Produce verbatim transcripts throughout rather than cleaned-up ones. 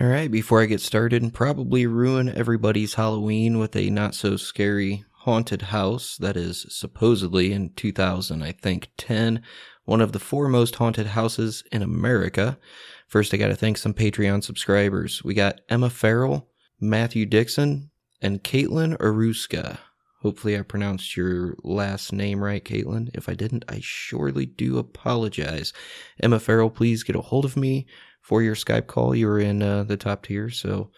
All right, before I get started and probably ruin everybody's Halloween with a not-so-scary haunted house that is supposedly in two thousand, I think, ten, one of the four most haunted houses in America. First, I got to thank some Patreon subscribers. We got Emma Farrell, Matthew Dixon, and Caitlin Aruska. Hopefully I pronounced your last name right, Caitlin. If I didn't, I surely do apologize. Emma Farrell, please get a hold of me for your Skype call. You were in uh, the top tier, so...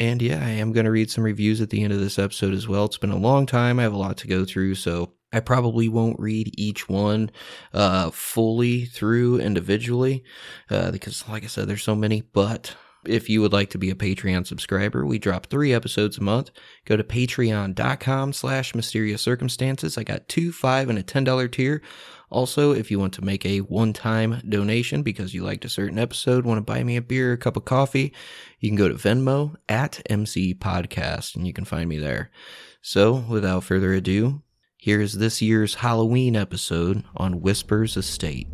And yeah, I am going to read some reviews at the end of this episode as well. It's been a long time. I have a lot to go through, so I probably won't read each one uh, fully through individually uh, because, like I said, there's so many, but... If you would like to be a Patreon subscriber, we drop three episodes a month. Go to patreon.com slash mysterious circumstances. I got two, five, and a ten dollar tier. Also, if you want to make a one-time donation because you liked a certain episode, want to buy me a beer, a cup of coffee, you can go to Venmo at M C Podcast, and you can find me there. So, without further ado, here is this year's Halloween episode on Whispers Estate.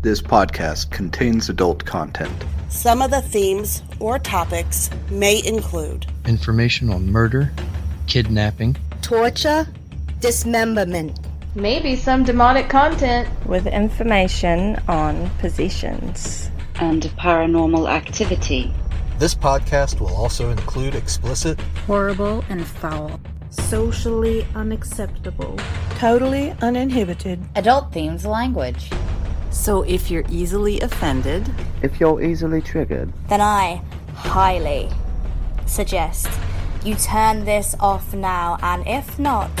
This podcast contains adult content. Some of the themes or topics may include information on murder, kidnapping, torture, dismemberment, maybe some demonic content with information on possessions and paranormal activity. This podcast will also include explicit, horrible and foul, socially unacceptable, totally uninhibited adult themes language. So if you're easily offended, if you're easily triggered, then I highly suggest you turn this off now, and if not,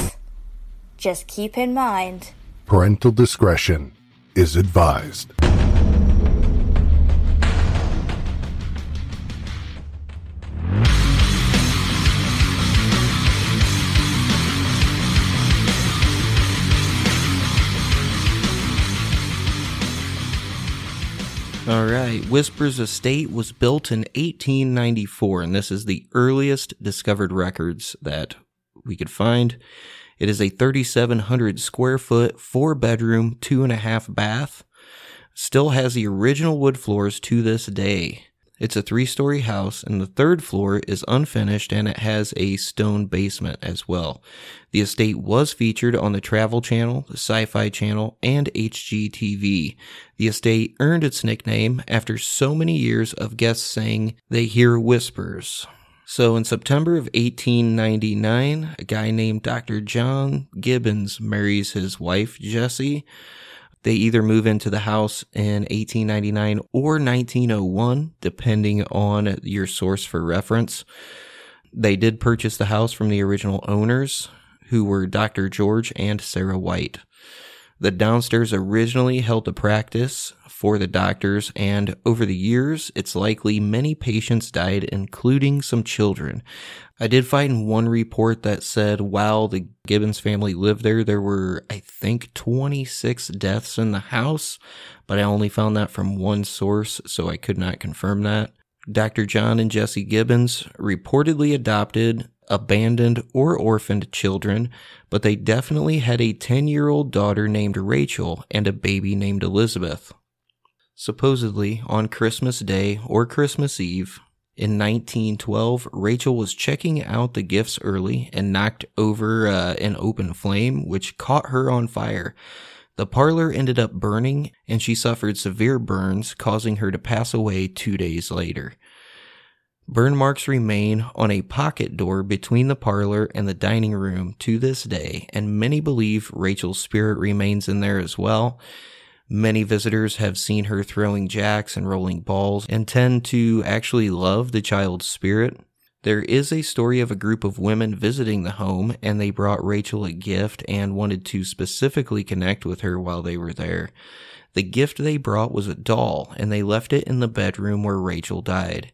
just keep in mind parental discretion is advised. All right, Whispers Estate was built in eighteen ninety-four, and this is the earliest discovered records that we could find. It is a thirty-seven hundred square foot, four bedroom, two and a half bath. Still has the original wood floors to this day. It's a three-story house, and the third floor is unfinished, and it has a stone basement as well. The estate was featured on the Travel Channel, the Sci-Fi Channel, and H G T V. The estate earned its nickname after so many years of guests saying they hear whispers. So in September of eighteen ninety-nine, a guy named Doctor John Gibbons marries his wife, Jessie. They either move into the house in eighteen ninety-nine or nineteen oh one, depending on your source for reference. They did purchase the house from the original owners, who were Doctor George and Sarah White. The downstairs originally held a practice for the doctors, and over the years, it's likely many patients died, including some children. I did find one report that said while the Gibbons family lived there, there were, I think, twenty-six deaths in the house, but I only found that from one source, so I could not confirm that. Doctor John and Jessie Gibbons reportedly adopted abandoned or orphaned children, but they definitely had a ten-year-old daughter named Rachel and a baby named Elizabeth. Supposedly, on Christmas Day or Christmas Eve in nineteen twelve, Rachel was checking out the gifts early and knocked over uh, an open flame, which caught her on fire. The parlor ended up burning, and she suffered severe burns, causing her to pass away two days later. Burn marks remain on a pocket door between the parlor and the dining room to this day, and many believe Rachel's spirit remains in there as well. Many visitors have seen her throwing jacks and rolling balls and tend to actually love the child's spirit. There is a story of a group of women visiting the home, and they brought Rachel a gift and wanted to specifically connect with her while they were there. The gift they brought was a doll, and they left it in the bedroom where Rachel died.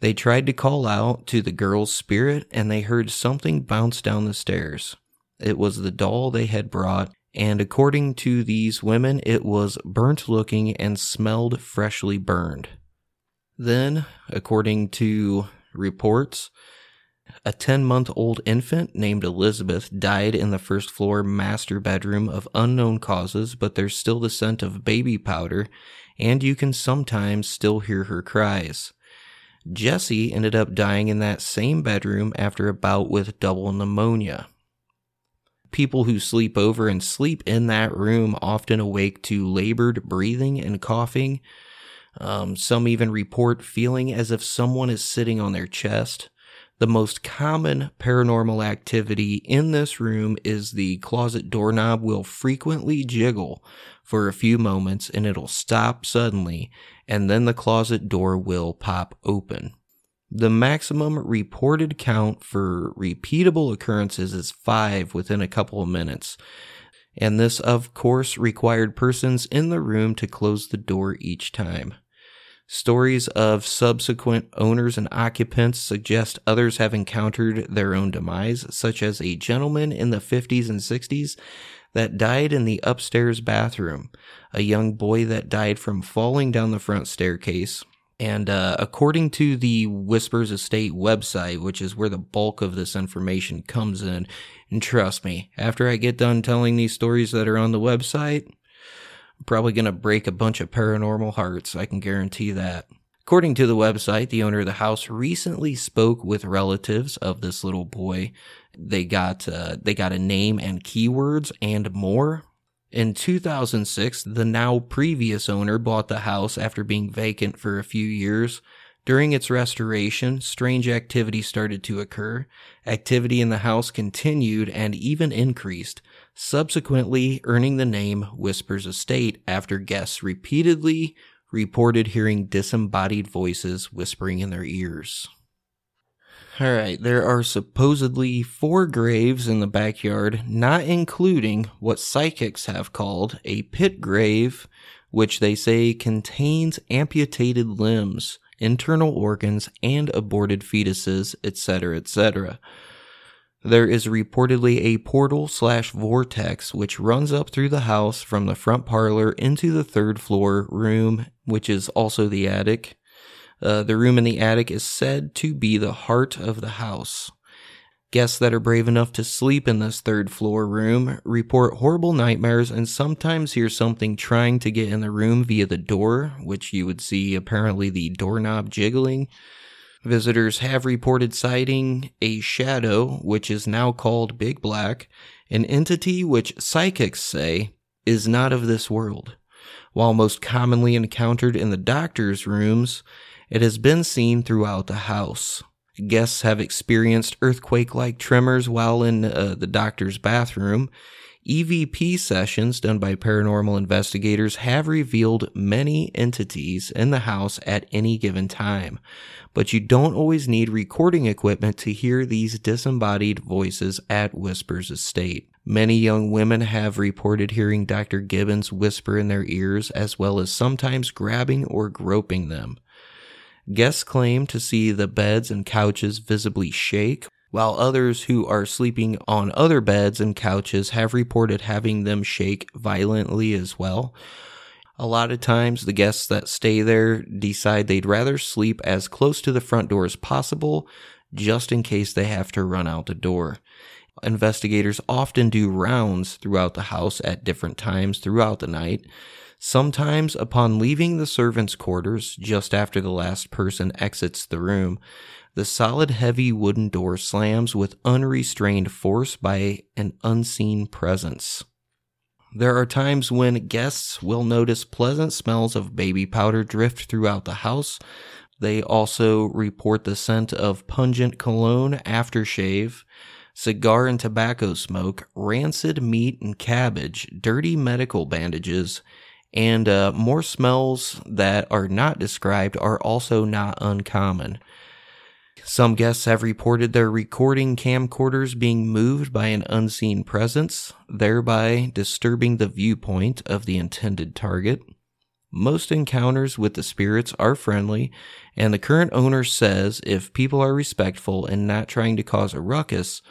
They tried to call out to the girl's spirit, and they heard something bounce down the stairs. It was the doll they had brought, and according to these women, it was burnt-looking and smelled freshly burned. Then, according to reports, a ten-month-old infant named Elizabeth died in the first-floor master bedroom of unknown causes, but there's still the scent of baby powder and you can sometimes still hear her cries. Jessie ended up dying in that same bedroom after a bout with double pneumonia. People who sleep over and sleep in that room often awake to labored breathing and coughing. Um, some even report feeling as if someone is sitting on their chest. The most common paranormal activity in this room is the closet doorknob will frequently jiggle for a few moments and it'll stop suddenly, and then the closet door will pop open. The maximum reported count for repeatable occurrences is five within a couple of minutes, and this of course required persons in the room to close the door each time. Stories of subsequent owners and occupants suggest others have encountered their own demise, such as a gentleman in the fifties and sixties that died in the upstairs bathroom, a young boy that died from falling down the front staircase, and uh, according to the Whispers Estate website, which is where the bulk of this information comes in, and trust me, after I get done telling these stories that are on the website, probably going to break a bunch of paranormal hearts, I can guarantee that. According to the website, the owner of the house recently spoke with relatives of this little boy. They got uh, they got a name and keywords and more. In two thousand six, the now previous owner bought the house after being vacant for a few years. During its restoration, strange activity started to occur. Activity in the house continued and even increased, subsequently earning the name Whispers Estate after guests repeatedly reported hearing disembodied voices whispering in their ears. Alright, there are supposedly four graves in the backyard, not including what psychics have called a pit grave, which they say contains amputated limbs, internal organs, and aborted fetuses, et cetera, et cetera. There is reportedly a portal slash vortex which runs up through the house from the front parlor into the third floor room, which is also the attic. Uh, the room in the attic is said to be the heart of the house. Guests that are brave enough to sleep in this third floor room report horrible nightmares and sometimes hear something trying to get in the room via the door, which you would see apparently the doorknob jiggling. Visitors have reported sighting a shadow, which is now called Big Black, an entity which psychics say is not of this world. While most commonly encountered in the doctor's rooms, it has been seen throughout the house. Guests have experienced earthquake-like tremors while in uh, the doctor's bathroom. E V P sessions done by paranormal investigators have revealed many entities in the house at any given time, but you don't always need recording equipment to hear these disembodied voices at Whispers Estate. Many young women have reported hearing Doctor Gibbons whisper in their ears, as well as sometimes grabbing or groping them. Guests claim to see the beds and couches visibly shake, while others who are sleeping on other beds and couches have reported having them shake violently as well. A lot of times, the guests that stay there decide they'd rather sleep as close to the front door as possible, just in case they have to run out the door. Investigators often do rounds throughout the house at different times throughout the night. Sometimes, upon leaving the servants' quarters, just after the last person exits the room, the solid, heavy wooden door slams with unrestrained force by an unseen presence. There are times when guests will notice pleasant smells of baby powder drift throughout the house. They also report the scent of pungent cologne, aftershave, cigar and tobacco smoke, rancid meat and cabbage, dirty medical bandages, and uh, more smells that are not described are also not uncommon. Some guests have reported their recording camcorders being moved by an unseen presence, thereby disturbing the viewpoint of the intended target. Most encounters with the spirits are friendly, and the current owner says if people are respectful and not trying to cause a ruckus,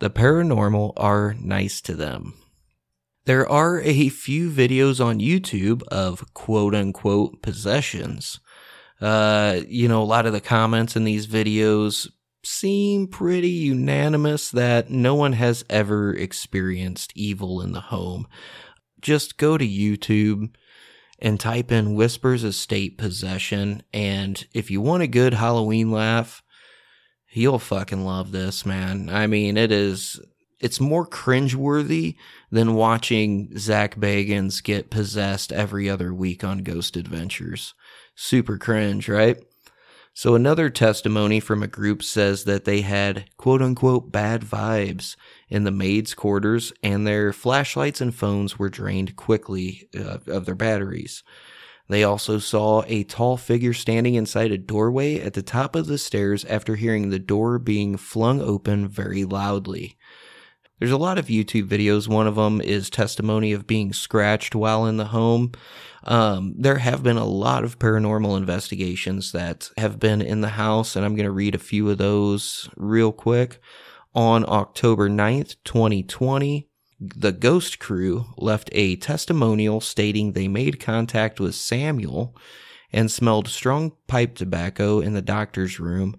the paranormal are nice to them. There are a few videos on YouTube of quote-unquote possessions. Uh, you know, a lot of the comments in these videos seem pretty unanimous that no one has ever experienced evil in the home. Just go to YouTube and type in Whispers Estate Possession. And if you want a good Halloween laugh, you'll fucking love this, man. I mean, it is... It's more cringeworthy than watching Zach Bagans get possessed every other week on Ghost Adventures. Super cringe, right? So another testimony from a group says that they had quote-unquote bad vibes in the maids' quarters, and their flashlights and phones were drained quickly uh, of their batteries. They also saw a tall figure standing inside a doorway at the top of the stairs after hearing the door being flung open very loudly. There's a lot of YouTube videos. One of them is testimony of being scratched while in the home. Um, there have been a lot of paranormal investigations that have been in the house, and I'm going to read a few of those real quick. On October ninth, twenty twenty, the Ghost Crew left a testimonial stating they made contact with Samuel and smelled strong pipe tobacco in the doctor's room.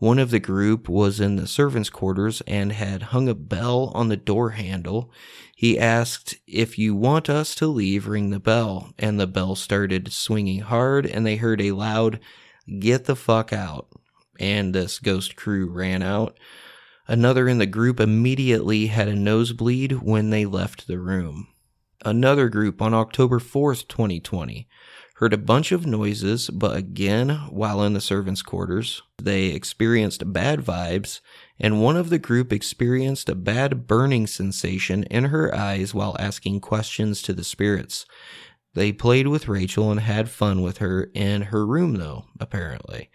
One of the group was in the servants' quarters and had hung a bell on the door handle. He asked, "If you want us to leave, ring the bell." And the bell started swinging hard, and they heard a loud, "Get the fuck out." And this Ghost Crew ran out. Another in the group immediately had a nosebleed when they left the room. Another group on October fourth, twenty twenty. Heard a bunch of noises, but again, while in the servants' quarters, they experienced bad vibes, and one of the group experienced a bad burning sensation in her eyes while asking questions to the spirits. They played with Rachel and had fun with her in her room, though, apparently.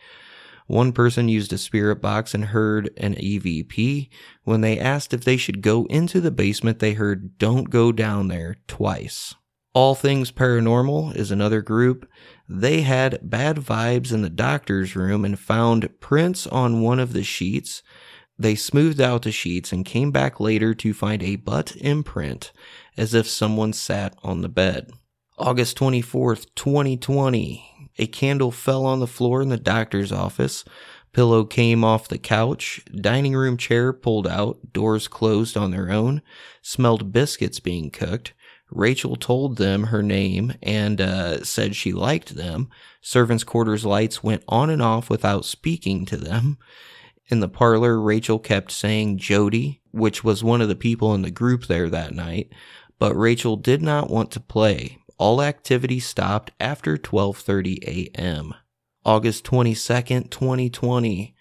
One person used a spirit box and heard an E V P. When they asked if they should go into the basement, they heard, "Don't go down there," twice. All Things Paranormal is another group. They had bad vibes in the doctor's room and found prints on one of the sheets. They smoothed out the sheets and came back later to find a butt imprint as if someone sat on the bed. August twenty-fourth, twenty twenty. A candle fell on the floor in the doctor's office. Pillow came off the couch, dining room chair pulled out, doors closed on their own, smelled biscuits being cooked. Rachel told them her name and uh, said she liked them. Servants' quarters lights went on and off without speaking to them. In the parlor, Rachel kept saying Jody, which was one of the people in the group there that night, but Rachel did not want to play. All activity stopped after twelve thirty a.m. August twenty-second, twenty twenty.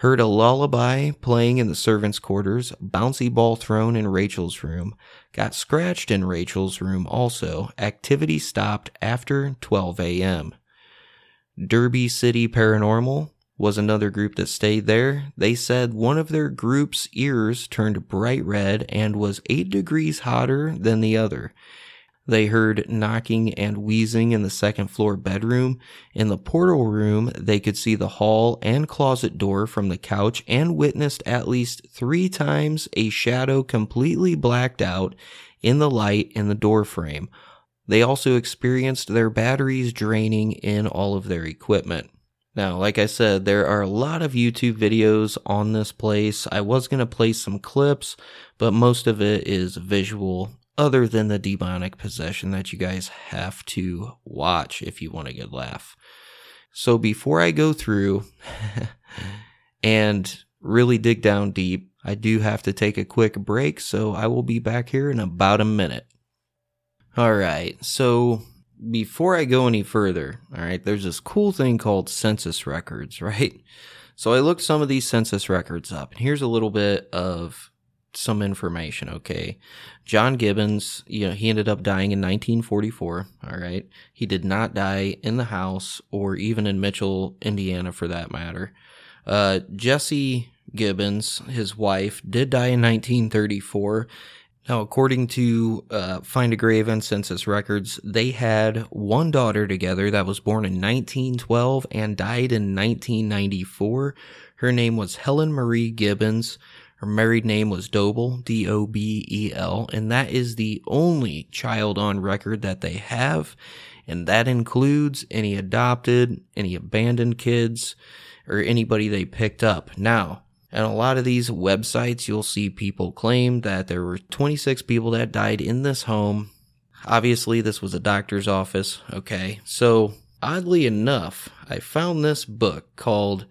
Heard a lullaby playing in the servants' quarters, bouncy ball thrown in Rachel's room, got scratched in Rachel's room also. Activity stopped after twelve a.m. Derby City Paranormal was another group that stayed there. They said one of their group's ears turned bright red and was eight degrees hotter than the other. They heard knocking and wheezing in the second floor bedroom. In the portal room, they could see the hall and closet door from the couch and witnessed at least three times a shadow completely blacked out in the light in the door frame. They also experienced their batteries draining in all of their equipment. Now, like I said, there are a lot of YouTube videos on this place. I was going to play some clips, but most of it is visual, other than the demonic possession that you guys have to watch if you want a good laugh. So before I go through and really dig down deep, I do have to take a quick break, so I will be back here in about a minute. All right, so before I go any further, all right, there's this cool thing called census records, right? So I looked some of these census records up, and here's a little bit of some information, okay? John Gibbons, you know, he ended up dying in nineteen forty-four, all right? He did not die in the house or even in Mitchell, Indiana, for that matter. Uh, Jessie Gibbons, his wife, did die in nineteen thirty-four. Now, according to uh, Find a Grave and Census Records, they had one daughter together that was born in nineteen twelve and died in nineteen ninety-four. Her name was Helen Marie Gibbons. Her married name was Dobel, D O B E L, and that is the only child on record that they have, and that includes any adopted, any abandoned kids, or anybody they picked up. Now, on a lot of these websites, you'll see people claim that there were twenty-six people that died in this home. Obviously, this was a doctor's office. Okay, so oddly enough, I found this book called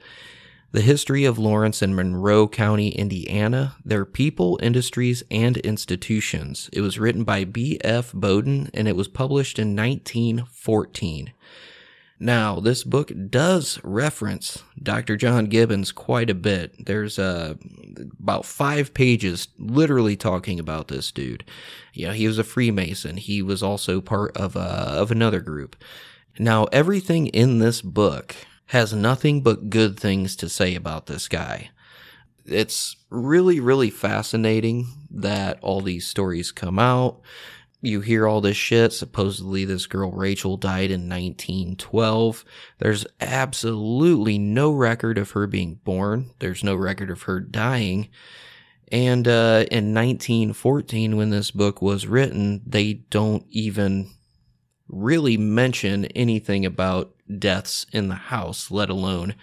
The History of Lawrence and Monroe County, Indiana, Their People, Industries, and Institutions. It was written by B. F. Bowden, and it was published in nineteen fourteen. Now, this book does reference Doctor John Gibbons quite a bit. There's uh, about five pages literally talking about this dude. You know, he was a Freemason. He was also part of, uh, of another group. Now, everything in this book has nothing but good things to say about this guy. It's really, really fascinating that all these stories come out. You hear all this shit. Supposedly this girl Rachel died in nineteen twelve. There's absolutely no record of her being born. There's no record of her dying. And uh, in nineteen fourteen, when this book was written, they don't even really mention anything about deaths in the house, let alone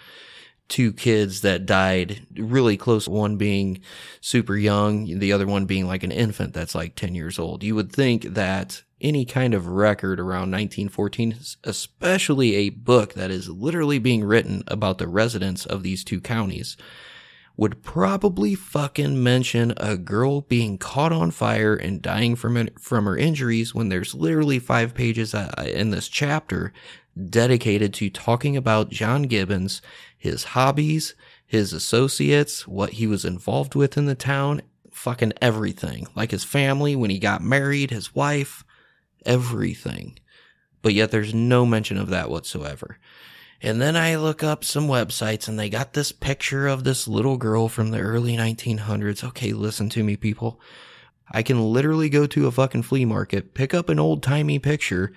two kids that died really close, one being super young, the other one being like an infant that's like ten years old. You would think that any kind of record around nineteen fourteen, especially a book that is literally being written about the residents of these two counties, would probably fucking mention a girl being caught on fire and dying from it, from her injuries, when there's literally five pages in this chapter dedicated to talking about John Gibbons, his hobbies, his associates, what he was involved with in the town, fucking everything. Like his family, when he got married, his wife, everything. But yet there's no mention of that whatsoever. And then I look up some websites and they got this picture of this little girl from the early nineteen hundreds. Okay, listen to me, people. I can literally go to a fucking flea market, pick up an old-timey picture,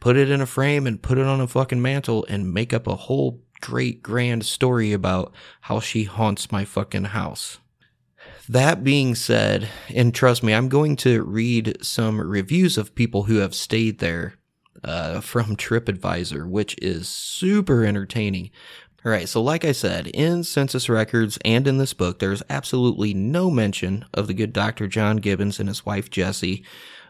put it in a frame and put it on a fucking mantle and make up a whole great grand story about how she haunts my fucking house. That being said, and trust me, I'm going to read some reviews of people who have stayed there uh, from TripAdvisor, which is super entertaining. All right, so like I said, in census records and in this book, there's absolutely no mention of the good Doctor John Gibbons and his wife Jessie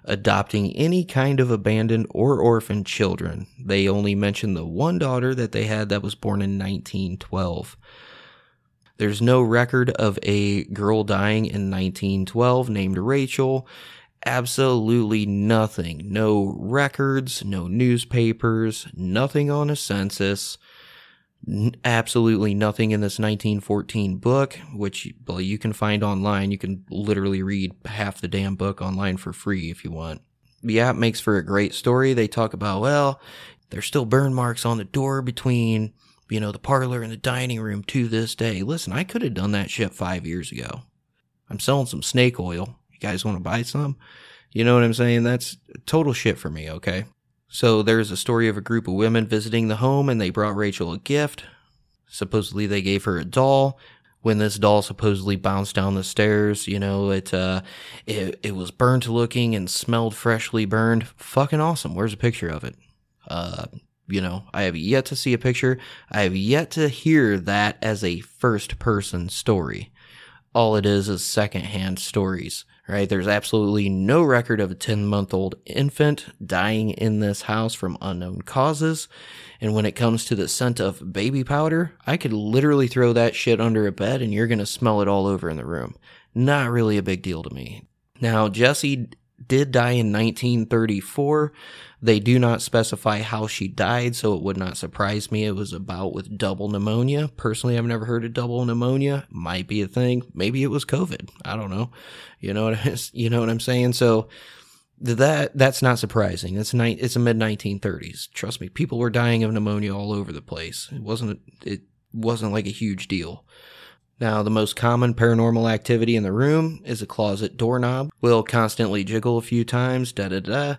adopting any kind of abandoned or orphaned children. They only mention the one daughter that they had that was born in nineteen twelve. There's no record of a girl dying in nineteen twelve named Rachel. Absolutely nothing. No records, no newspapers, nothing on a census. Absolutely nothing in this nineteen fourteen book, which well, you can find online. You can literally read half the damn book online for free if you want. Yeah, it makes for a great story. They talk about, well, there's still burn marks on the door between, you know, the parlor and the dining room to this day. Listen, I could have done that shit five years ago. I'm selling some snake oil. You guys want to buy some? You know what I'm saying? That's total shit for me, okay? So there's a story of a group of women visiting the home, and they brought Rachel a gift. Supposedly they gave her a doll. When this doll supposedly bounced down the stairs, you know, it uh, it, it was burnt looking and smelled freshly burned. Fucking awesome. Where's a picture of it? Uh, you know, I have yet to see a picture. I have yet to hear that as a first-person story. All it is is secondhand stories. Right, there's absolutely no record of a ten-month-old infant dying in this house from unknown causes. And when it comes to the scent of baby powder, I could literally throw that shit under a bed and you're going to smell it all over in the room. Not really a big deal to me. Now, Jessie did die in nineteen thirty-four. They do not specify how she died, so it would not surprise me. It was about with double pneumonia. Personally, I've never heard of double pneumonia. Might be a thing. Maybe it was COVID. I don't know. You know what I, you know what I'm saying? So that that's not surprising. It's ni- it's the mid nineteen thirties. Trust me, people were dying of pneumonia all over the place. It wasn't it wasn't like a huge deal. Now, the most common paranormal activity in the room is a closet doorknob. Will constantly jiggle a few times, da-da-da.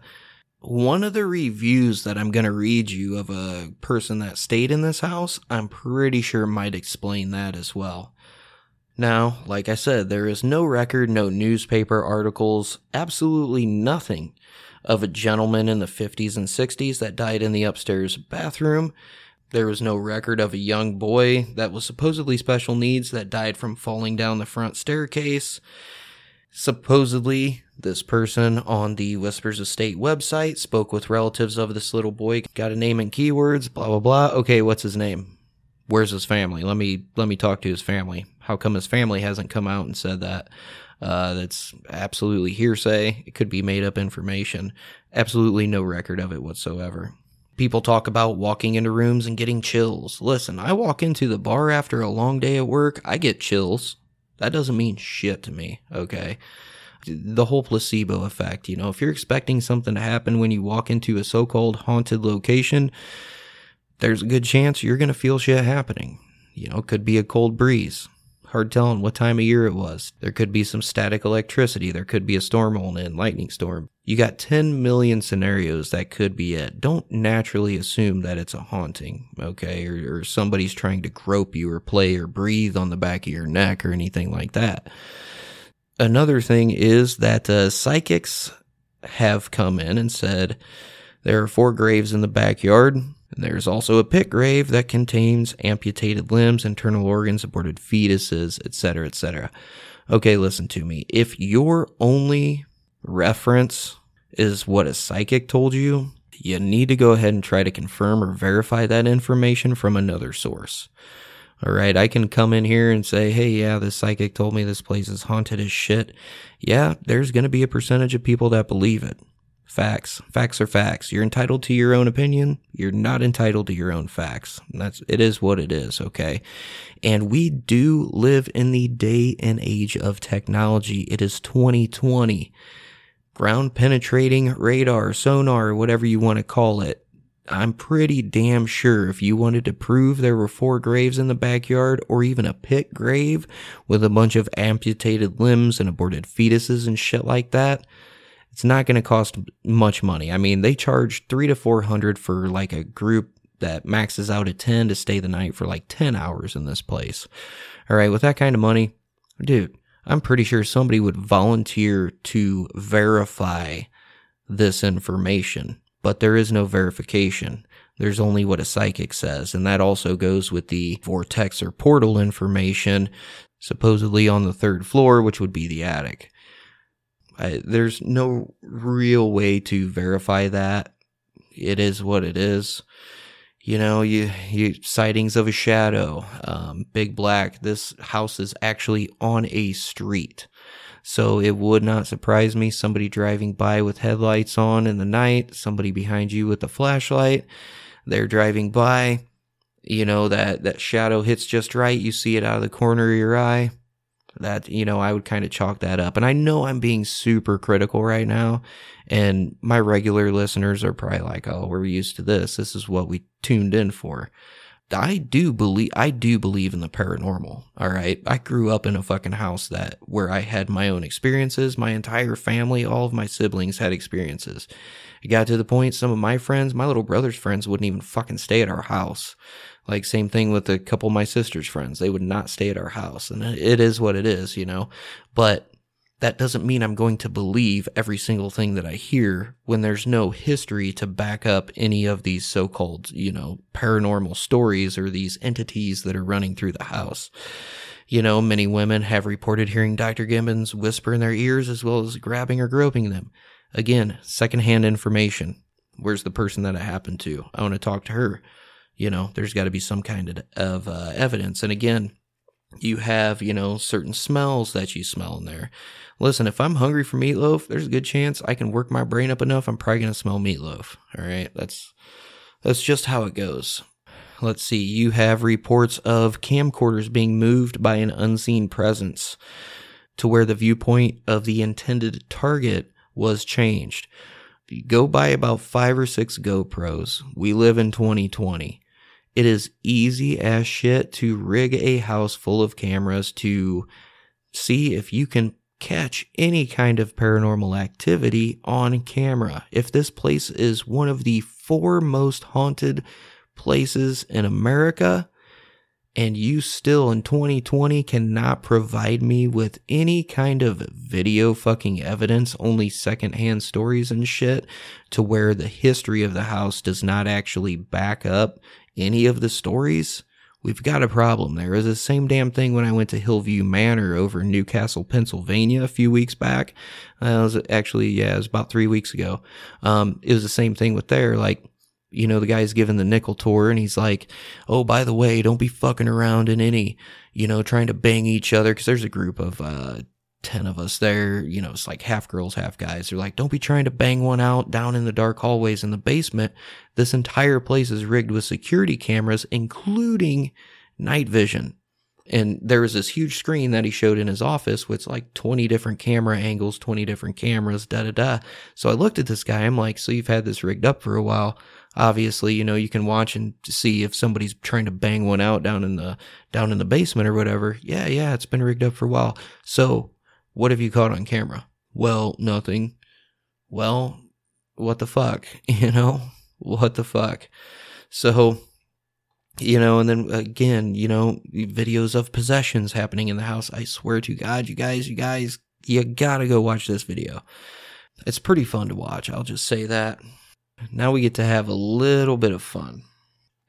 One of the reviews that I'm going to read you of a person that stayed in this house, I'm pretty sure might explain that as well. Now, like I said, there is no record, no newspaper articles, absolutely nothing of a gentleman in the fifties and sixties that died in the upstairs bathroom. There was no record of a young boy that was supposedly special needs that died from falling down the front staircase. Supposedly, This person on the Whispers Estate website spoke with relatives of this little boy, got a name and keywords, blah, blah, blah. Okay, what's his name? Where's his family? Let me let me talk to his family. How come his family hasn't come out and said that? Uh, that's absolutely hearsay. It could be made up information. Absolutely no record of it whatsoever. People talk about walking into rooms and getting chills. Listen, I walk into the bar after a long day at work, I get chills. That doesn't mean shit to me, okay? The whole placebo effect, you know, if you're expecting something to happen when you walk into a so-called haunted location, there's a good chance you're going to feel shit happening. You know, it could be a cold breeze. Hard telling what time of year it was. There could be some static electricity. There could be a storm rolling in, lightning storm. You got ten million scenarios that could be it. Don't naturally assume that it's a haunting, okay? Or, or somebody's trying to grope you or play or breathe on the back of your neck or anything like that. Another thing is that uh, psychics have come in and said there are four graves in the backyard. And there's also a pit grave that contains amputated limbs, internal organs, aborted fetuses, et cetera, et cetera. Okay, listen to me. If your only reference is what a psychic told you, you need to go ahead and try to confirm or verify that information from another source. All right, I can come in here and say, hey, yeah, this psychic told me this place is haunted as shit. Yeah, there's going to be a percentage of people that believe it. Facts. Facts are facts. You're entitled to your own opinion. You're not entitled to your own facts. That's, it is what it is, okay? And we do live in the day and age of technology. It is twenty twenty. Ground-penetrating radar, sonar, whatever you want to call it. I'm pretty damn sure if you wanted to prove there were four graves in the backyard or even a pit grave with a bunch of amputated limbs and aborted fetuses and shit like that, it's not going to cost much money. I mean, they charge three to four hundred for like a group that maxes out at ten to stay the night for like ten hours in this place. All right, with that kind of money, dude, I'm pretty sure somebody would volunteer to verify this information. But there is no verification. There's only what a psychic says, and that also goes with the vortex or portal information, supposedly on the third floor, which would be the attic. I, there's no real way to verify that. It is what it is. You know, you, you sightings of a shadow, um, big black. This house is actually on a street. So it would not surprise me, somebody driving by with headlights on in the night, somebody behind you with a flashlight, they're driving by, you know, that, that shadow hits just right, you see it out of the corner of your eye. That, you know, I would kind of chalk that up. And I know I'm being super critical right now, and my regular listeners are probably like, oh, we're used to this, this is what we tuned in for. I do believe I do believe in the paranormal, all right? I grew up in a fucking house that where I had my own experiences. My entire family, all of my siblings had experiences. It got to the point some of my friends, my little brother's friends, wouldn't even fucking stay at our house. Like, same thing with a couple of my sister's friends. They would not stay at our house, and it is what it is, you know? But that doesn't mean I'm going to believe every single thing that I hear when there's no history to back up any of these so-called, you know, paranormal stories or these entities that are running through the house. You know, many women have reported hearing Doctor Gibbons whisper in their ears as well as grabbing or groping them. Again, secondhand information. Where's the person that it happened to? I want to talk to her. You know, there's got to be some kind of uh, evidence. And again, you have, you know, certain smells that you smell in there. Listen, if I'm hungry for meatloaf, there's a good chance I can work my brain up enough. I'm probably going to smell meatloaf. All right. That's, that's just how it goes. Let's see. You have reports of camcorders being moved by an unseen presence to where the viewpoint of the intended target was changed. You go buy about five or six GoPros. We live in twenty twenty. It is easy as shit to rig a house full of cameras to see if you can catch any kind of paranormal activity on camera. If this place is one of the four most haunted places in America, and you still in twenty twenty cannot provide me with any kind of video fucking evidence, only secondhand stories and shit, to where the history of the house does not actually back up any of the stories, We've got a problem there. It was the same damn thing when I went to Hillview Manor over in Newcastle, Pennsylvania a few weeks back. Uh, it was actually, yeah, it was about three weeks ago. Um, it was the same thing with there. Like, you know, the guy's giving the nickel tour and he's like, oh, by the way, don't be fucking around in any, you know, trying to bang each other. Because there's a group of uh, ten of us there. You know, it's like half girls, half guys. They're like, don't be trying to bang one out down in the dark hallways in the basement. This entire place is rigged with security cameras, including night vision. And there was this huge screen that he showed in his office with like twenty different camera angles, twenty different cameras, da-da-da. So I looked at this guy. I'm like, so you've had this rigged up for a while. Obviously, you know, you can watch and see if somebody's trying to bang one out down in the down in the basement or whatever. Yeah, yeah, it's been rigged up for a while. So what have you caught on camera? Well, nothing. Well, what the fuck? You know, what the fuck? So, you know, and then again, you know, videos of possessions happening in the house. I swear to God, you guys, you guys, you gotta go watch this video. It's pretty fun to watch. I'll just say that. Now we get to have a little bit of fun.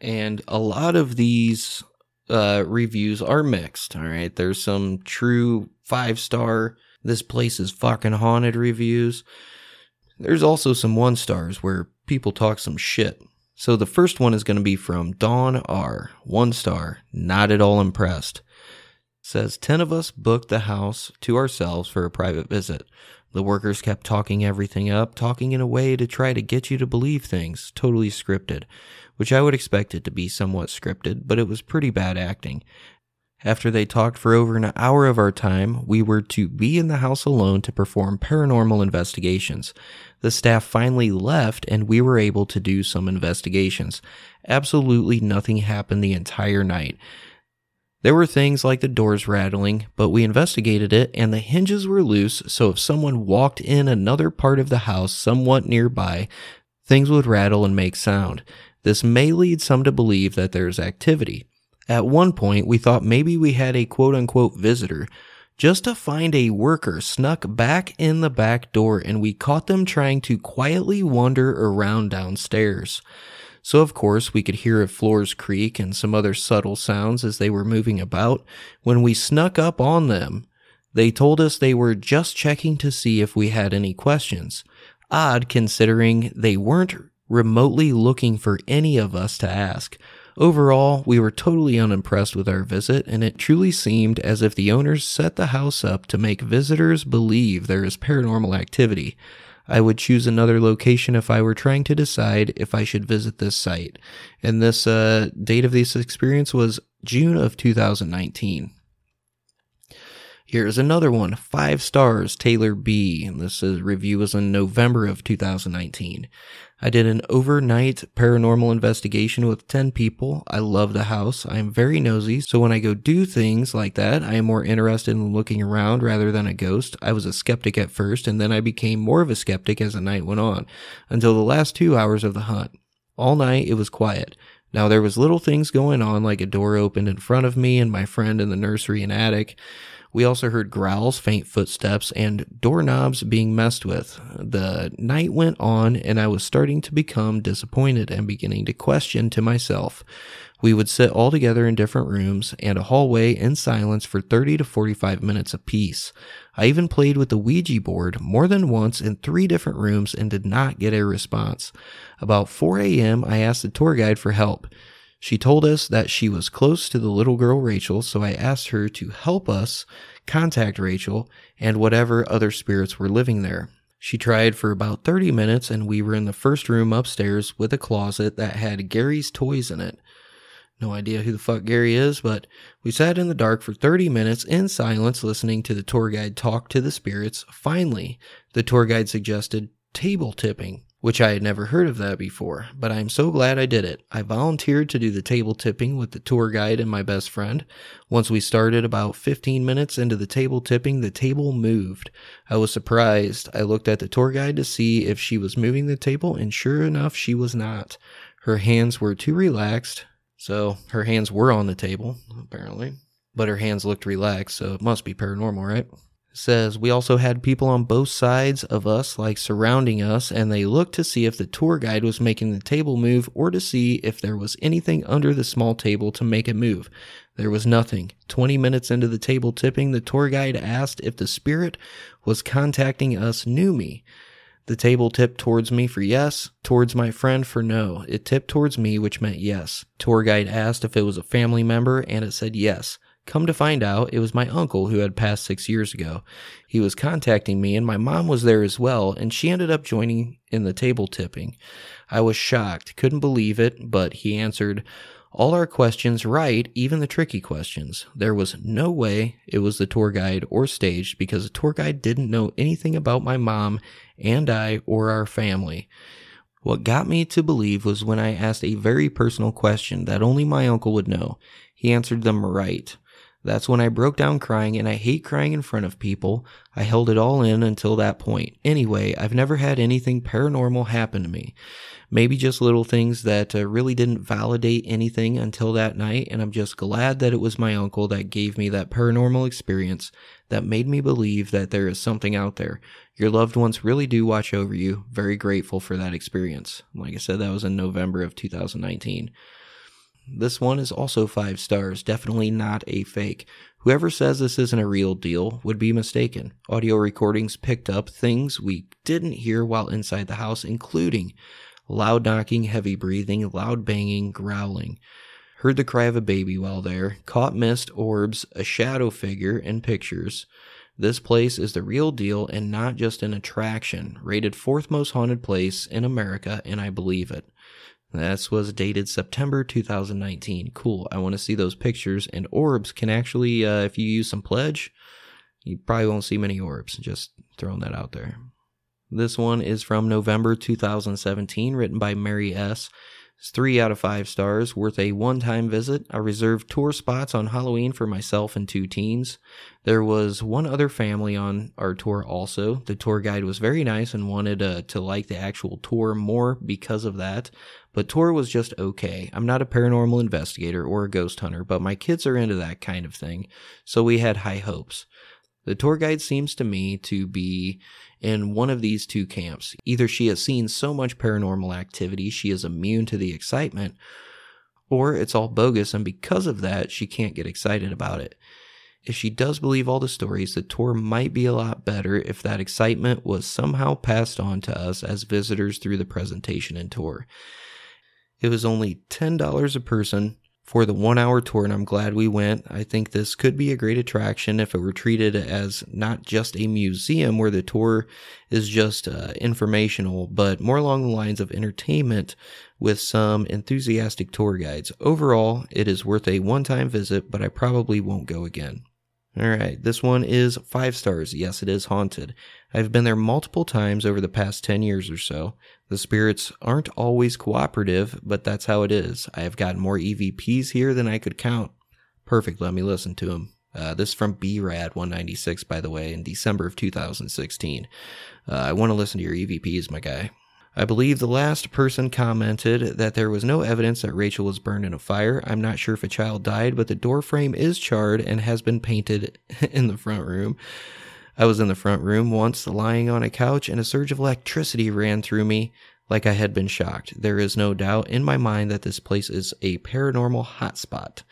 And a lot of these uh, reviews are mixed, all right? There's some true five-star, this place is fucking haunted reviews. There's also some one-stars where people talk some shit. So the first one is going to be from Don R, one star, not at all impressed. Says, ten of us booked the house to ourselves for a private visit. The workers kept talking everything up, talking in a way to try to get you to believe things, totally scripted, which I would expect it to be somewhat scripted, but it was pretty bad acting. After they talked for over an hour of our time, we were to be in the house alone to perform paranormal investigations. The staff finally left, and we were able to do some investigations. Absolutely nothing happened the entire night. There were things like the doors rattling, but we investigated it and the hinges were loose, so if someone walked in another part of the house somewhat nearby, things would rattle and make sound. This may lead some to believe that there's activity. At one point, we thought maybe we had a quote-unquote visitor, just to find a worker snuck back in the back door and we caught them trying to quietly wander around downstairs. So, of course, we could hear floors creak and some other subtle sounds as they were moving about. When we snuck up on them, they told us they were just checking to see if we had any questions. Odd, considering they weren't remotely looking for any of us to ask. Overall, we were totally unimpressed with our visit, and it truly seemed as if the owners set the house up to make visitors believe there is paranormal activity. I would choose another location if I were trying to decide if I should visit this site. And this uh, date of this experience was June of two thousand nineteen. Here's another one, five stars, Taylor B. And this is, review was in November of two thousand nineteen. I did an overnight paranormal investigation with ten people. I love the house. I am very nosy, so when I go do things like that, I am more interested in looking around rather than a ghost. I was a skeptic at first, and then I became more of a skeptic as the night went on, until the last two hours of the hunt. All night, it was quiet. Now, there was little things going on, like a door opened in front of me and my friend in the nursery and attic. We also heard growls, faint footsteps, and doorknobs being messed with. The night went on, and I was starting to become disappointed and beginning to question to myself. We would sit all together in different rooms and a hallway in silence for thirty to forty-five minutes apiece. I even played with the Ouija board more than once in three different rooms and did not get a response. About four a.m., I asked the tour guide for help. She told us that she was close to the little girl Rachel, so I asked her to help us contact Rachel and whatever other spirits were living there. She tried for about thirty minutes, and we were in the first room upstairs with a closet that had Gary's toys in it. No idea who the fuck Gary is, but we sat in the dark for thirty minutes in silence listening to the tour guide talk to the spirits. Finally, the tour guide suggested table tipping, which I had never heard of that before, but I am so glad I did it. I volunteered to do the table tipping with the tour guide and my best friend. Once we started, about fifteen minutes into the table tipping, the table moved. I was surprised. I looked at the tour guide to see if she was moving the table, and sure enough, she was not. Her hands were too relaxed, so her hands were on the table, apparently, but her hands looked relaxed, so it must be paranormal, right? says, we also had people on both sides of us, like surrounding us, and they looked to see if the tour guide was making the table move or to see if there was anything under the small table to make it move. There was nothing. Twenty minutes into the table tipping, the tour guide asked if the spirit was contacting us knew me. The table tipped towards me for yes, towards my friend for no. It tipped towards me, which meant yes. Tour guide asked if it was a family member, and it said yes. Come to find out, it was my uncle who had passed six years ago. He was contacting me, and my mom was there as well, and she ended up joining in the table tipping. I was shocked, couldn't believe it, but he answered all our questions right, even the tricky questions. There was no way it was the tour guide or staged, because the tour guide didn't know anything about my mom and I or our family. What got me to believe was when I asked a very personal question that only my uncle would know. He answered them right. That's when I broke down crying, and I hate crying in front of people. I held it all in until that point. Anyway, I've never had anything paranormal happen to me. Maybe just little things that uh, really didn't validate anything until that night, and I'm just glad that it was my uncle that gave me that paranormal experience that made me believe that there is something out there. Your loved ones really do watch over you. Very grateful for that experience. Like I said, that was in November of two thousand nineteen. This one is also five stars, definitely not a fake. Whoever says this isn't a real deal would be mistaken. Audio recordings picked up things we didn't hear while inside the house, including loud knocking, heavy breathing, loud banging, growling. Heard the cry of a baby while there, caught mist, orbs, a shadow figure, and pictures. This place is the real deal and not just an attraction. Rated fourth most haunted place in America, and I believe it. This was dated September two thousand nineteen. Cool. I want to see those pictures. And orbs can actually, uh, if you use some pledge, you probably won't see many orbs. Just throwing that out there. This one is from November two thousand seventeen, written by Mary S. It's three out of five stars, worth a one-time visit. I reserved tour spots on Halloween for myself and two teens. There was one other family on our tour also. The tour guide was very nice and wanted uh, to like the actual tour more because of that. But tour was just okay. I'm not a paranormal investigator or a ghost hunter, but my kids are into that kind of thing, so we had high hopes. The tour guide seems to me to be in one of these two camps. Either she has seen so much paranormal activity she is immune to the excitement, or it's all bogus and because of that she can't get excited about it. If she does believe all the stories, the tour might be a lot better if that excitement was somehow passed on to us as visitors through the presentation and tour. It was only ten dollars a person for the one-hour tour, and I'm glad we went. I think this could be a great attraction if it were treated as not just a museum where the tour is just uh, informational, but more along the lines of entertainment with some enthusiastic tour guides. Overall, it is worth a one-time visit, but I probably won't go again. Alright, this one is five stars. Yes, it is haunted. I've been there multiple times over the past ten years or so. The spirits aren't always cooperative, but that's how it is. I have gotten more E V Ps here than I could count. Perfect, let me listen to them. Uh, this is from B Rad one ninety-six, by the way, in December of two thousand sixteen. Uh, I want to listen to your E V Ps, my guy. I believe the last person commented that there was no evidence that Rachel was burned in a fire. I'm not sure if a child died, but the door frame is charred and has been painted in the front room. I was in the front room once, lying on a couch, and a surge of electricity ran through me like I had been shocked. There is no doubt in my mind that this place is a paranormal hotspot.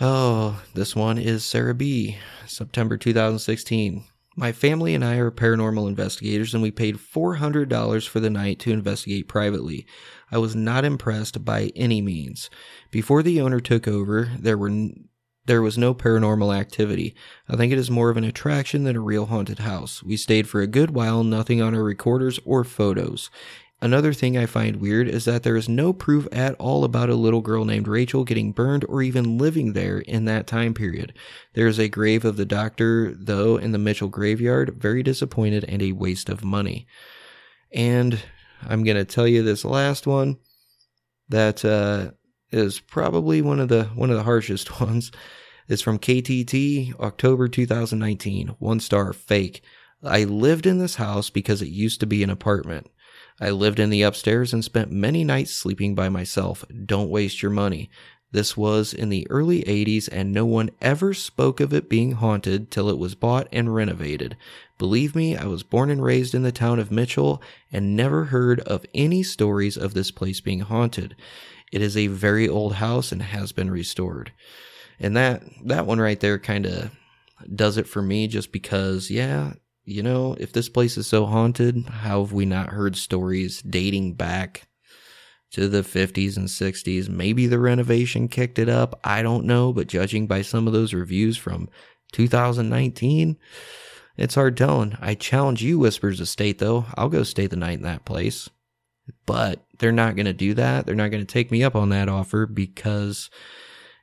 Oh, this one is Sarah B., September two thousand sixteen. My family and I are paranormal investigators, and we paid four hundred dollars for the night to investigate privately. I was not impressed by any means. Before the owner took over, there were n- there was no paranormal activity. I think it is more of an attraction than a real haunted house. We stayed for a good while, nothing on our recorders or photos. Another thing I find weird is that there is no proof at all about a little girl named Rachel getting burned or even living there in that time period. There is a grave of the doctor, though, in the Mitchell graveyard. Very disappointed and a waste of money. And I'm going to tell you this last one that uh, is probably one of the one of the harshest ones. It's from K T T, October two thousand nineteen. One star, fake. I lived in this house because it used to be an apartment. I lived in the upstairs and spent many nights sleeping by myself. Don't waste your money. This was in the early eighties, and no one ever spoke of it being haunted till it was bought and renovated. Believe me, I was born and raised in the town of Mitchell and never heard of any stories of this place being haunted. It is a very old house and has been restored. And that, that one right there kind of does it for me, just because, yeah, you know, if this place is so haunted, how have we not heard stories dating back to the fifties and sixties? Maybe the renovation kicked it up. I don't know, but judging by some of those reviews from two thousand nineteen... it's hard telling. I challenge you, Whispers Estate, though. I'll go stay the night in that place. But they're not going to do that. They're not going to take me up on that offer, because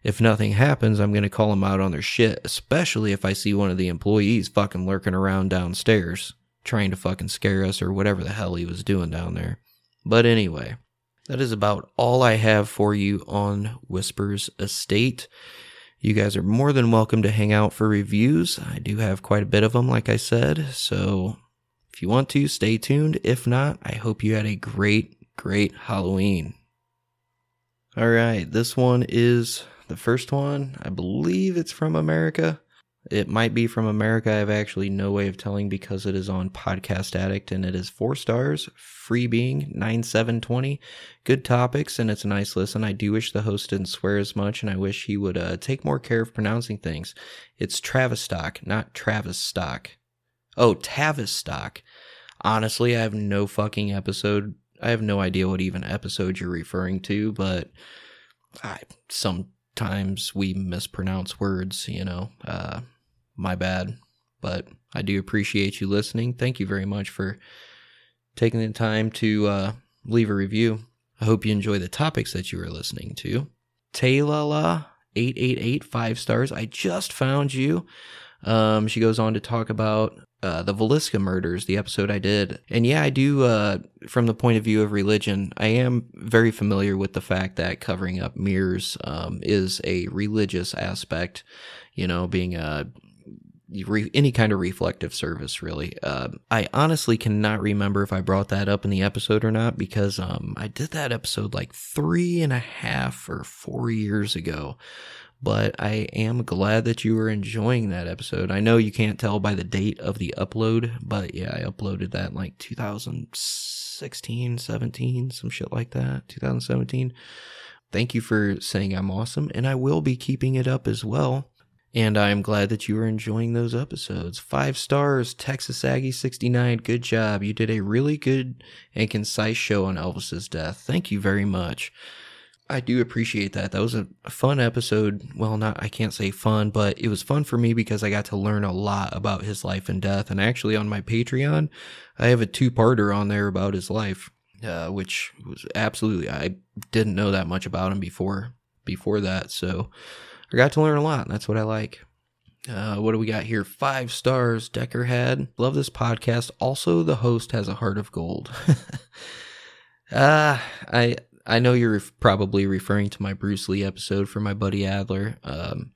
if nothing happens, I'm going to call them out on their shit, especially if I see one of the employees fucking lurking around downstairs trying to fucking scare us or whatever the hell he was doing down there. But anyway, that is about all I have for you on Whispers Estate. You guys are more than welcome to hang out for reviews. I do have quite a bit of them, like I said. So if you want to, stay tuned. If not, I hope you had a great, great Halloween. All right, this one is the first one. I believe it's from America. It might be from America. I have actually no way of telling because it is on Podcast Addict, and it is four stars, free being, nine seven twenty. Good topics, and it's a nice listen. I do wish the host didn't swear as much, and I wish he would uh, take more care of pronouncing things. It's Tavistock, not Travis Stock. Oh, Tavistock. Honestly, I have no fucking episode. I have no idea what even episode you're referring to, but I, sometimes we mispronounce words, you know. Uh, my bad. But I do appreciate you listening. Thank you very much for taking the time to uh, leave a review. I hope you enjoy the topics that you are listening to. Taylala eight eight eight, five stars. I just found you. Um, she goes on to talk about uh, the Velisca murders, the episode I did. And yeah, I do, uh, from the point of view of religion, I am very familiar with the fact that covering up mirrors um, is a religious aspect, you know, being a... any kind of reflective service, really. Uh, I honestly cannot remember if I brought that up in the episode or not, because um, I did that episode like three and a half or four years ago. But I am glad that you were enjoying that episode. I know you can't tell by the date of the upload, but yeah, I uploaded that in like two thousand sixteen, seventeen, some shit like that, two thousand seventeen. Thank you for saying I'm awesome, and I will be keeping it up as well. And I'm glad that you are enjoying those episodes. Five stars, Texas Aggie sixty-nine. Good job. You did a really good and concise show on Elvis's death. Thank you very much. I do appreciate that. That was a fun episode. Well, not, I can't say fun, but it was fun for me because I got to learn a lot about his life and death. And actually on my Patreon, I have a two-parter on there about his life, uh, which was absolutely, I didn't know that much about him before, before that. So I got to learn a lot. That's what I like. Uh, what do we got here? Five stars, Decker had. Love this podcast. Also, the host has a heart of gold. uh, I I know you're ref- probably referring to my Bruce Lee episode for my buddy Adler. Um,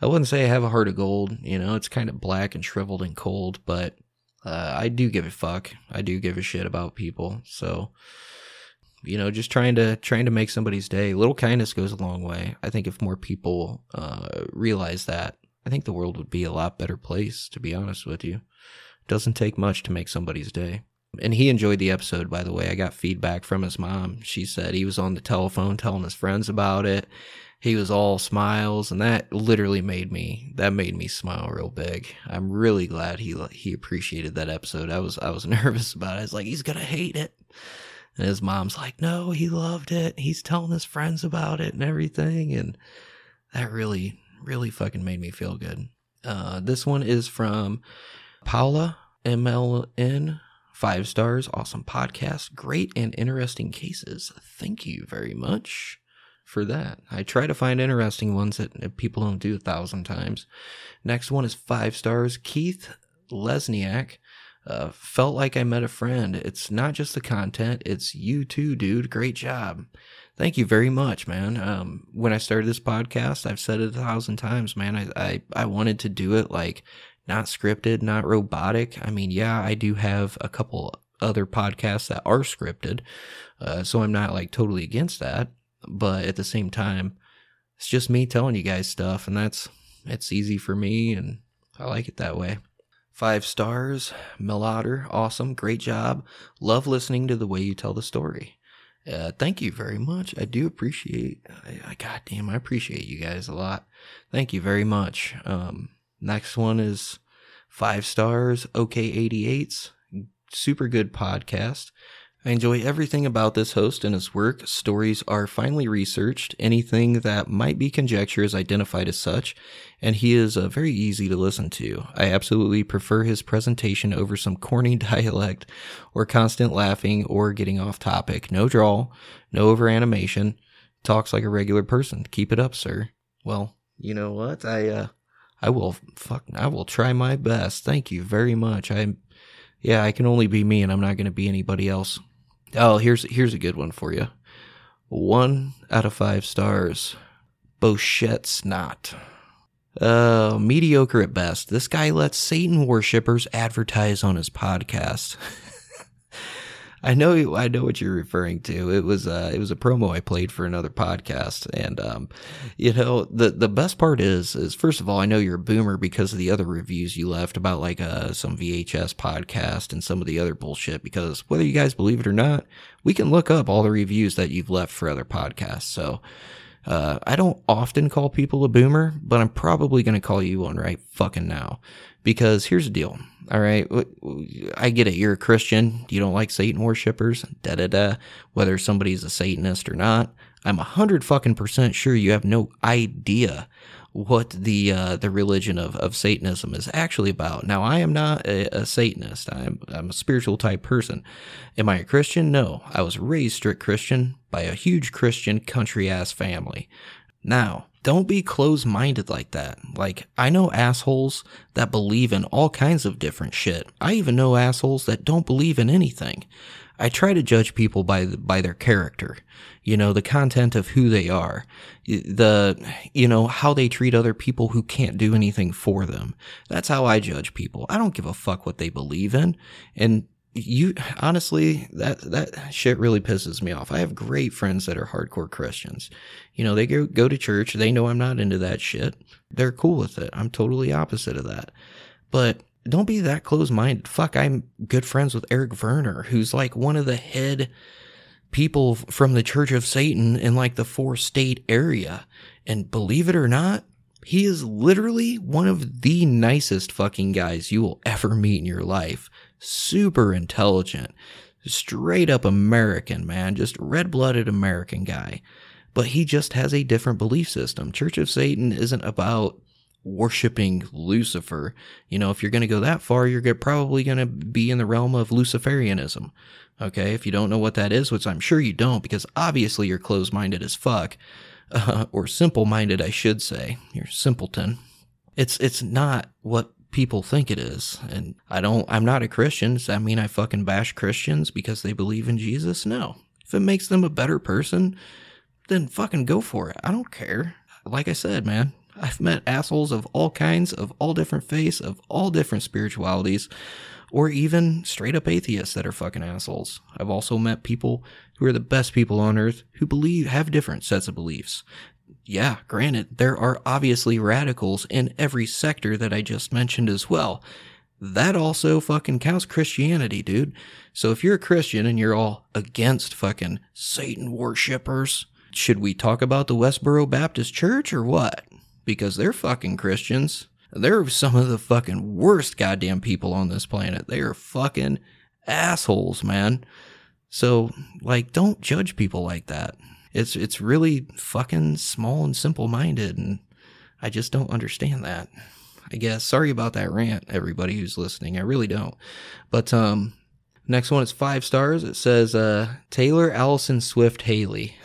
I wouldn't say I have a heart of gold. You know, it's kind of black and shriveled and cold, but uh, I do give a fuck. I do give a shit about people. So, you know, just trying to trying to make somebody's day. A little kindness goes a long way. I think if more people uh, realize that, I think the world would be a lot better place, to be honest with you. It doesn't take much to make somebody's day. And he enjoyed the episode, by the way. I got feedback from his mom. She said he was on the telephone telling his friends about it. He was all smiles, and that literally made me, that made me smile real big. I'm really glad he he appreciated that episode. I was I was nervous about it. I was like, he's going to hate it. And his mom's like, no, he loved it. He's telling his friends about it and everything. And that really, really fucking made me feel good. Uh, this one is from Paula M L N. Five stars. Awesome podcast. Great and interesting cases. Thank you very much for that. I try to find interesting ones that people don't do a thousand times. Next one is five stars. Keith Lesniak. Uh, felt like I met a friend. It's not just the content, it's you too, dude. Great job. Thank you very much, man. Um, when I started this podcast, I've said it a thousand times, man. I, I, I wanted to do it like not scripted, not robotic. I mean, yeah, I do have a couple other podcasts that are scripted, uh, so I'm not like totally against that. But at the same time, it's just me telling you guys stuff, and that's it's easy for me, and I like it that way. Five stars, Melader, awesome, great job. Love listening to the way you tell the story. Uh, thank you very much. I do appreciate, I, I goddamn, I appreciate you guys a lot. Thank you very much. Um, next one is five stars, O K eighty-eights, super good podcast. I enjoy everything about this host and his work. Stories are finely researched. Anything that might be conjecture is identified as such, and he is uh, very easy to listen to. I absolutely prefer his presentation over some corny dialect or constant laughing or getting off topic. No drawl, no over animation. Talks like a regular person. Keep it up, sir. Well, you know what? I uh, I will fuck. I will try my best. Thank you very much. I, yeah, I can only be me, and I'm not going to be anybody else. Oh, here's here's a good one for you. One out of five stars. Bochette Snot. Uh, mediocre at best. This guy lets Satan worshippers advertise on his podcast. I know, I know what you're referring to. It was uh, it was a promo I played for another podcast, and um, you know, the the best part is is first of all, I know you're a boomer because of the other reviews you left about like uh some V H S podcast and some of the other bullshit. Because whether you guys believe it or not, we can look up all the reviews that you've left for other podcasts. So uh, I don't often call people a boomer, but I'm probably gonna call you one right fucking now. Because here's the deal. All right, I get it. You're a Christian. You don't like Satan worshippers, da da da. Whether somebody's a Satanist or not, I'm a hundred fucking percent sure you have no idea what the uh, the religion of, of Satanism is actually about. Now, I am not a, a Satanist. I'm I'm a spiritual type person. Am I a Christian? No. I was raised strict Christian by a huge Christian country ass family. Now, don't be close-minded like that. Like, I know assholes that believe in all kinds of different shit. I even know assholes that don't believe in anything. I try to judge people by the, by their character, you know, the content of who they are, the, you know, how they treat other people who can't do anything for them. That's how I judge people. I don't give a fuck what they believe in. And you honestly, that that shit really pisses me off. I have great friends that are hardcore Christians. You know, they go, go to church. They know I'm not into that shit. They're cool with it. I'm totally opposite of that. But don't be that close-minded. Fuck, I'm good friends with Eric Verner, who's like one of the head people from the Church of Satan in like the four-state area. And believe it or not, he is literally one of the nicest fucking guys you will ever meet in your life. Super intelligent, straight up American, man, just red-blooded American guy. But he just has a different belief system. Church of Satan isn't about worshiping Lucifer. You know, if you're going to go that far, you're probably going to be in the realm of Luciferianism. Okay, if you don't know what that is, which I'm sure you don't, because obviously you're closed-minded as fuck, uh, or simple-minded, I should say. You're simpleton. It's it's not what people think it is, and I don't, I'm not a Christian. Does that mean I fucking bash Christians because they believe in Jesus? No. If it makes them a better person, then fucking go for it. I don't care. Like I said, man, I've met assholes of all kinds, of all different faiths, of all different spiritualities, or even straight up atheists that are fucking assholes. I've also met people who are the best people on earth who believe, have different sets of beliefs. Yeah, granted, there are obviously radicals in every sector that I just mentioned as well. That also fucking counts Christianity, dude. So if you're a Christian and you're all against fucking Satan worshippers, should we talk about the Westboro Baptist Church or what? Because they're fucking Christians. They're some of the fucking worst goddamn people on this planet. They are fucking assholes, man. So, like, don't judge people like that. It's it's really fucking small and simple-minded, and I just don't understand that, I guess. Sorry about that rant, everybody who's listening. I really don't. But um, next one is five stars. It says uh, Taylor Allison Swift Haley.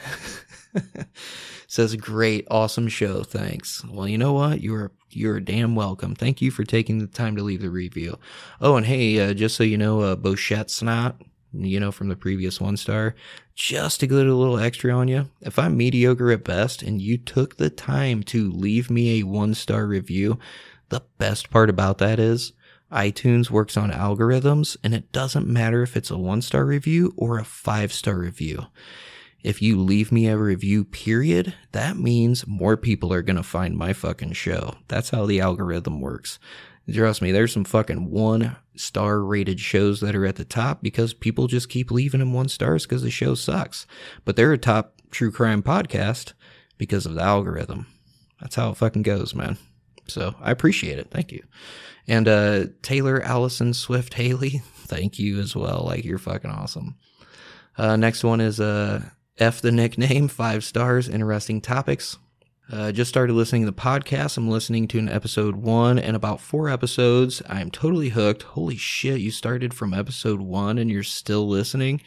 Says, great, awesome show, thanks. Well, you know what? You're you're damn welcome. Thank you for taking the time to leave the review. Oh, and hey, uh, just so you know, uh, Bochette Snot, you know, from the previous one star, just to get a little extra on you, if I'm mediocre at best and you took the time to leave me a one star review, the best part about that is iTunes works on algorithms, and it doesn't matter if it's a one star review or a five star review. If you leave me a review, period, that means more people are going to find my fucking show. That's how the algorithm works. Trust me, there's some fucking one-star rated shows that are at the top because people just keep leaving them one stars because the show sucks. But they're a top true crime podcast because of the algorithm. That's how it fucking goes, man. So I appreciate it. Thank you. And uh, Taylor Allison Swift Haley, thank you as well. Like, you're fucking awesome. Uh, next one is uh, F the Nickname, five stars, interesting topics. Uh, just started listening to the podcast. I'm listening to an episode one and about four episodes. I'm totally hooked. Holy shit, you started from episode one and you're still listening?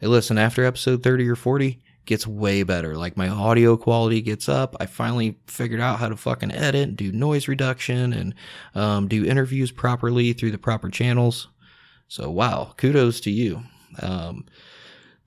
Hey, listen, after episode thirty or forty, gets way better. Like, my audio quality gets up. I finally figured out how to fucking edit and do noise reduction and um, do interviews properly through the proper channels. So, wow, kudos to you. Um,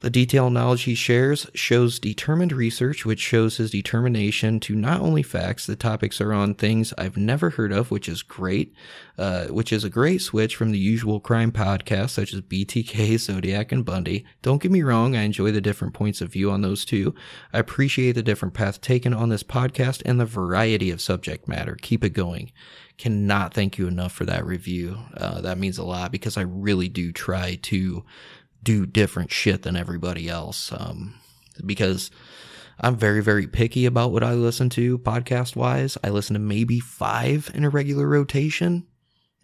The detailed knowledge he shares shows determined research, which shows his determination to not only facts. The topics are on things I've never heard of, which is great, uh, which is a great switch from the usual crime podcasts such as B T K, Zodiac, and Bundy. Don't get me wrong, I enjoy the different points of view on those too. I appreciate the different path taken on this podcast and the variety of subject matter. Keep it going. Cannot thank you enough for that review. Uh, that means a lot because I really do try to do different shit than everybody else, um, because I'm very, very picky about what I listen to podcast-wise. I listen to maybe five in a regular rotation,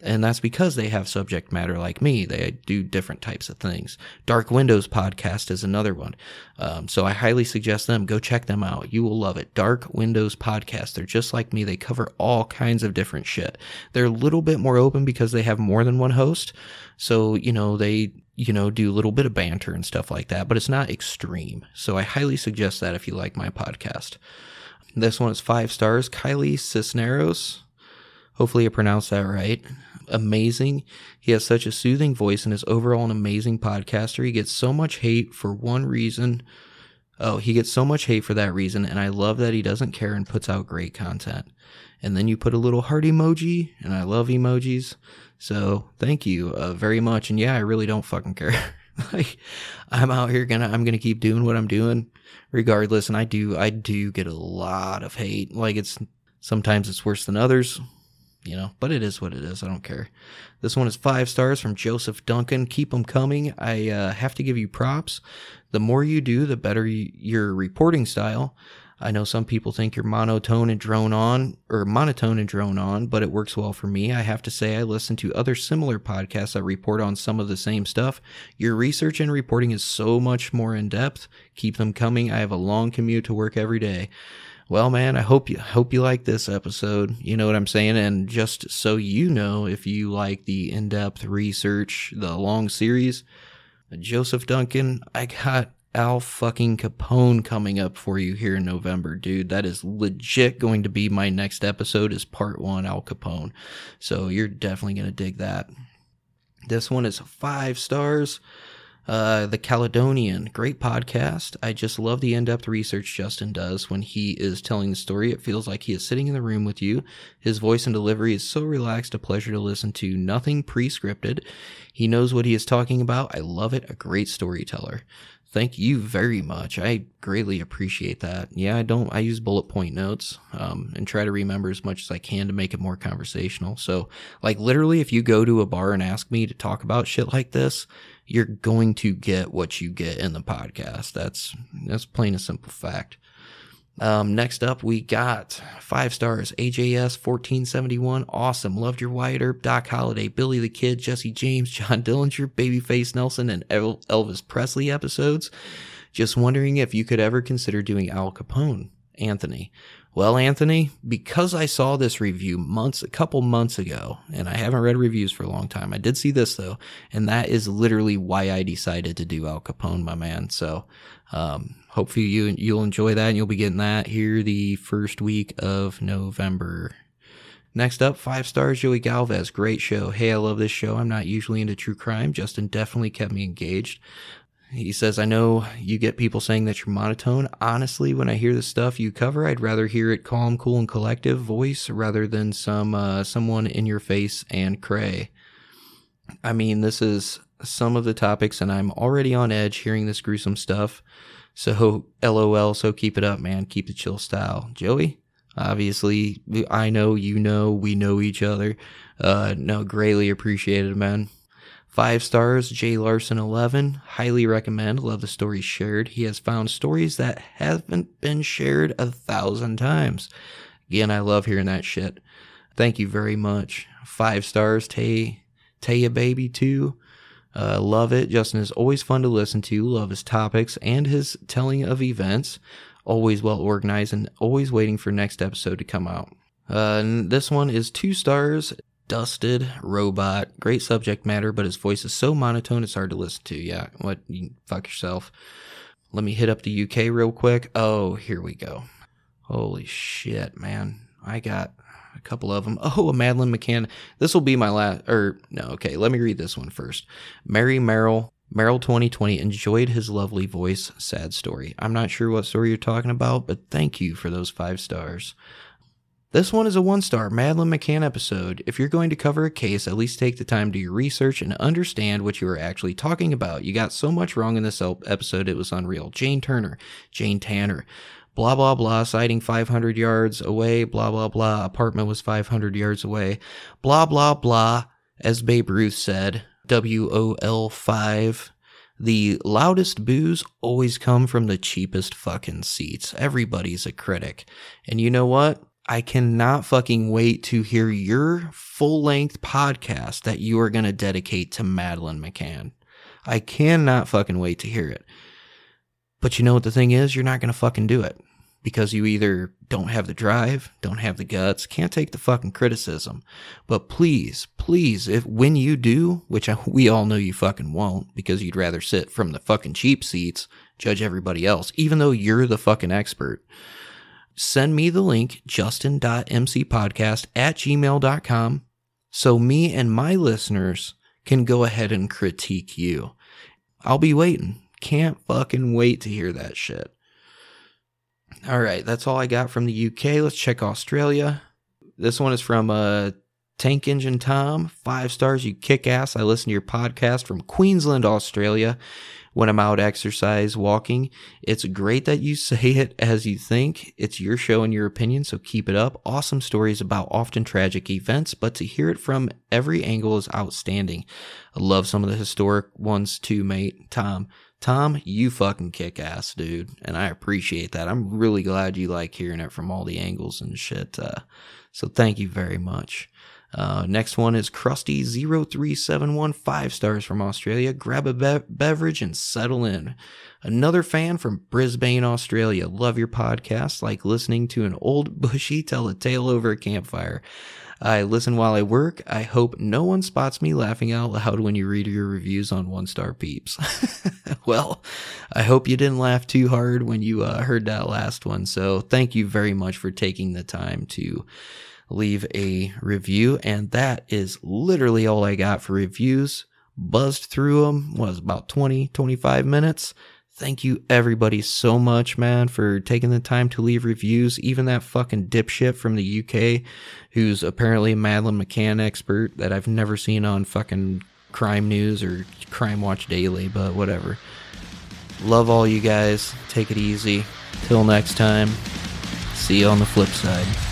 and that's because they have subject matter like me. They do different types of things. Dark Windows Podcast is another one, um, so I highly suggest them. Go check them out. You will love it. Dark Windows Podcast. They're just like me. They cover all kinds of different shit. They're a little bit more open because they have more than one host, so, you know, they... you know, do a little bit of banter and stuff like that, but it's not extreme. So I highly suggest that if you like my podcast. This one is five stars. Kylie Cisneros. Hopefully I pronounced that right. Amazing. He has such a soothing voice and is overall an amazing podcaster. He gets so much hate for one reason. Oh, he gets so much hate for that reason, and I love that he doesn't care and puts out great content. And then you put a little heart emoji, and I love emojis. So thank you uh, very much. And yeah, I really don't fucking care. Like, I'm out here gonna, I'm gonna keep doing what I'm doing regardless. And I do, I do get a lot of hate. Like, it's, sometimes it's worse than others, you know, but it is what it is. I don't care. This one is five stars from Joseph Duncan. Keep them coming. I uh, have to give you props. The more you do, the better you, your reporting style. I know some people think you're monotone and drone on, or monotone and drone on, but it works well for me. I have to say, I listen to other similar podcasts that report on some of the same stuff. Your research and reporting is so much more in depth. Keep them coming. I have a long commute to work every day. Well, man, I hope you hope you like this episode. You know what I'm saying? And just so you know, if you like the in-depth research, the long series, Joseph Duncan, I got Al fucking Capone coming up for you here in November, dude. That is legit going to be my next episode, is part one, Al Capone. So you're definitely going to dig that. This one is five stars. Uh, the Caledonian, great podcast. I just love the in-depth research Justin does when he is telling the story. It feels like he is sitting in the room with you. His voice and delivery is so relaxed, a pleasure to listen to. Nothing pre-scripted. He knows what he is talking about. I love it. A great storyteller. Thank you very much. I greatly appreciate that. Yeah, I don't, I use bullet point notes, um, and try to remember as much as I can to make it more conversational. So, like, literally, if you go to a bar and ask me to talk about shit like this, you're going to get what you get in the podcast. That's, that's plain and simple fact. Um, next up, we got five stars, A J S fourteen seventy-one, awesome, loved your Wyatt Earp, Doc Holliday, Billy the Kid, Jesse James, John Dillinger, Babyface Nelson, and El- Elvis Presley episodes. Just wondering if you could ever consider doing Al Capone, Anthony. Well, Anthony, because I saw this review months, a couple months ago, and I haven't read reviews for a long time. I did see this, though, and that is literally why I decided to do Al Capone, my man. So, um, hopefully you, you'll enjoy that, and you'll be getting that here the first week of November. Next up, five stars, Joey Galvez. Great show. Hey, I love this show. I'm not usually into true crime. Justin definitely kept me engaged. He says, I know you get people saying that you're monotone. Honestly, when I hear the stuff you cover, I'd rather hear it calm, cool, and collective voice rather than some uh, someone in your face and cray. I mean, this is some of the topics, and I'm already on edge hearing this gruesome stuff. So, lol, so keep it up, man. Keep the chill style. Joey, obviously, I know, you know, we know each other. Uh, no, greatly appreciated, man. Five stars, J. Larson eleven. Highly recommend. Love the stories shared. He has found stories that haven't been shared a thousand times. Again, I love hearing that shit. Thank you very much. Five stars, Tay, Taya Baby two. Uh, love it. Justin is always fun to listen to. Love his topics and his telling of events. Always well organized and always waiting for next episode to come out. Uh, and this one is two stars. Dusted Robot. Great subject matter, but his voice is so monotone it's hard to listen to. Yeah, what? You fuck yourself. Let me hit up the U K real quick. Oh, here we go. Holy shit, man. I got a couple of them. Oh, a Madeline McCann. This will be my last, or no, okay, let me read this one first. Mary Merrill, Merrill twenty twenty, enjoyed his lovely voice, sad story. I'm not sure what story you're talking about, but thank you for those five stars. This one is a one-star Madeline McCann episode. If you're going to cover a case, at least take the time to do your research and understand what you are actually talking about. You got so much wrong in this episode, it was unreal. Jane Turner, Jane Tanner. Blah, blah, blah, sighting five hundred yards away, blah, blah, blah, apartment was five hundred yards away, blah, blah, blah, as Babe Ruth said, W O L five, the loudest boos always come from the cheapest fucking seats. Everybody's a critic. And you know what? I cannot fucking wait to hear your full-length podcast that you are going to dedicate to Madeline McCann. I cannot fucking wait to hear it. But you know what the thing is? You're not going to fucking do it because you either don't have the drive, don't have the guts, can't take the fucking criticism. But please, please, if when you do, which we all know you fucking won't because you'd rather sit from the fucking cheap seats, judge everybody else, even though you're the fucking expert, send me the link, justin dot m c podcast at gmail dot com, so me and my listeners can go ahead and critique you. I'll be waiting. Can't fucking wait to hear that shit. All right, that's all I got from the U K. Let's check Australia. This one is from uh, Tank Engine Tom. Five stars, you kick ass. I listen to your podcast from Queensland, Australia, when I'm out exercise walking. It's great that you say it as you think. It's your show and your opinion, so keep it up. Awesome stories about often tragic events, but to hear it from every angle is outstanding. I love some of the historic ones too, mate. Tom. Tom, you fucking kick ass, dude, and I appreciate that. I'm really glad you like hearing it from all the angles and shit, uh, so thank you very much. Uh, next one is Krusty zero three seven one, five stars from Australia. Grab a be- beverage and settle in. Another fan from Brisbane, Australia. Love your podcast, like listening to an old bushy tell a tale over a campfire. I listen while I work. I hope no one spots me laughing out loud when you read your reviews on One Star Peeps. Well, I hope you didn't laugh too hard when you uh, heard that last one. So thank you very much for taking the time to leave a review. And that is literally all I got for reviews. Buzzed through them. What, it was about twenty, twenty-five minutes. Thank you everybody so much, man, for taking the time to leave reviews. Even that fucking dipshit from the U K who's apparently a Madeline McCann expert that I've never seen on fucking Crime News or Crime Watch Daily, but whatever. Love all you guys. Take it easy. Till next time. See you on the flip side.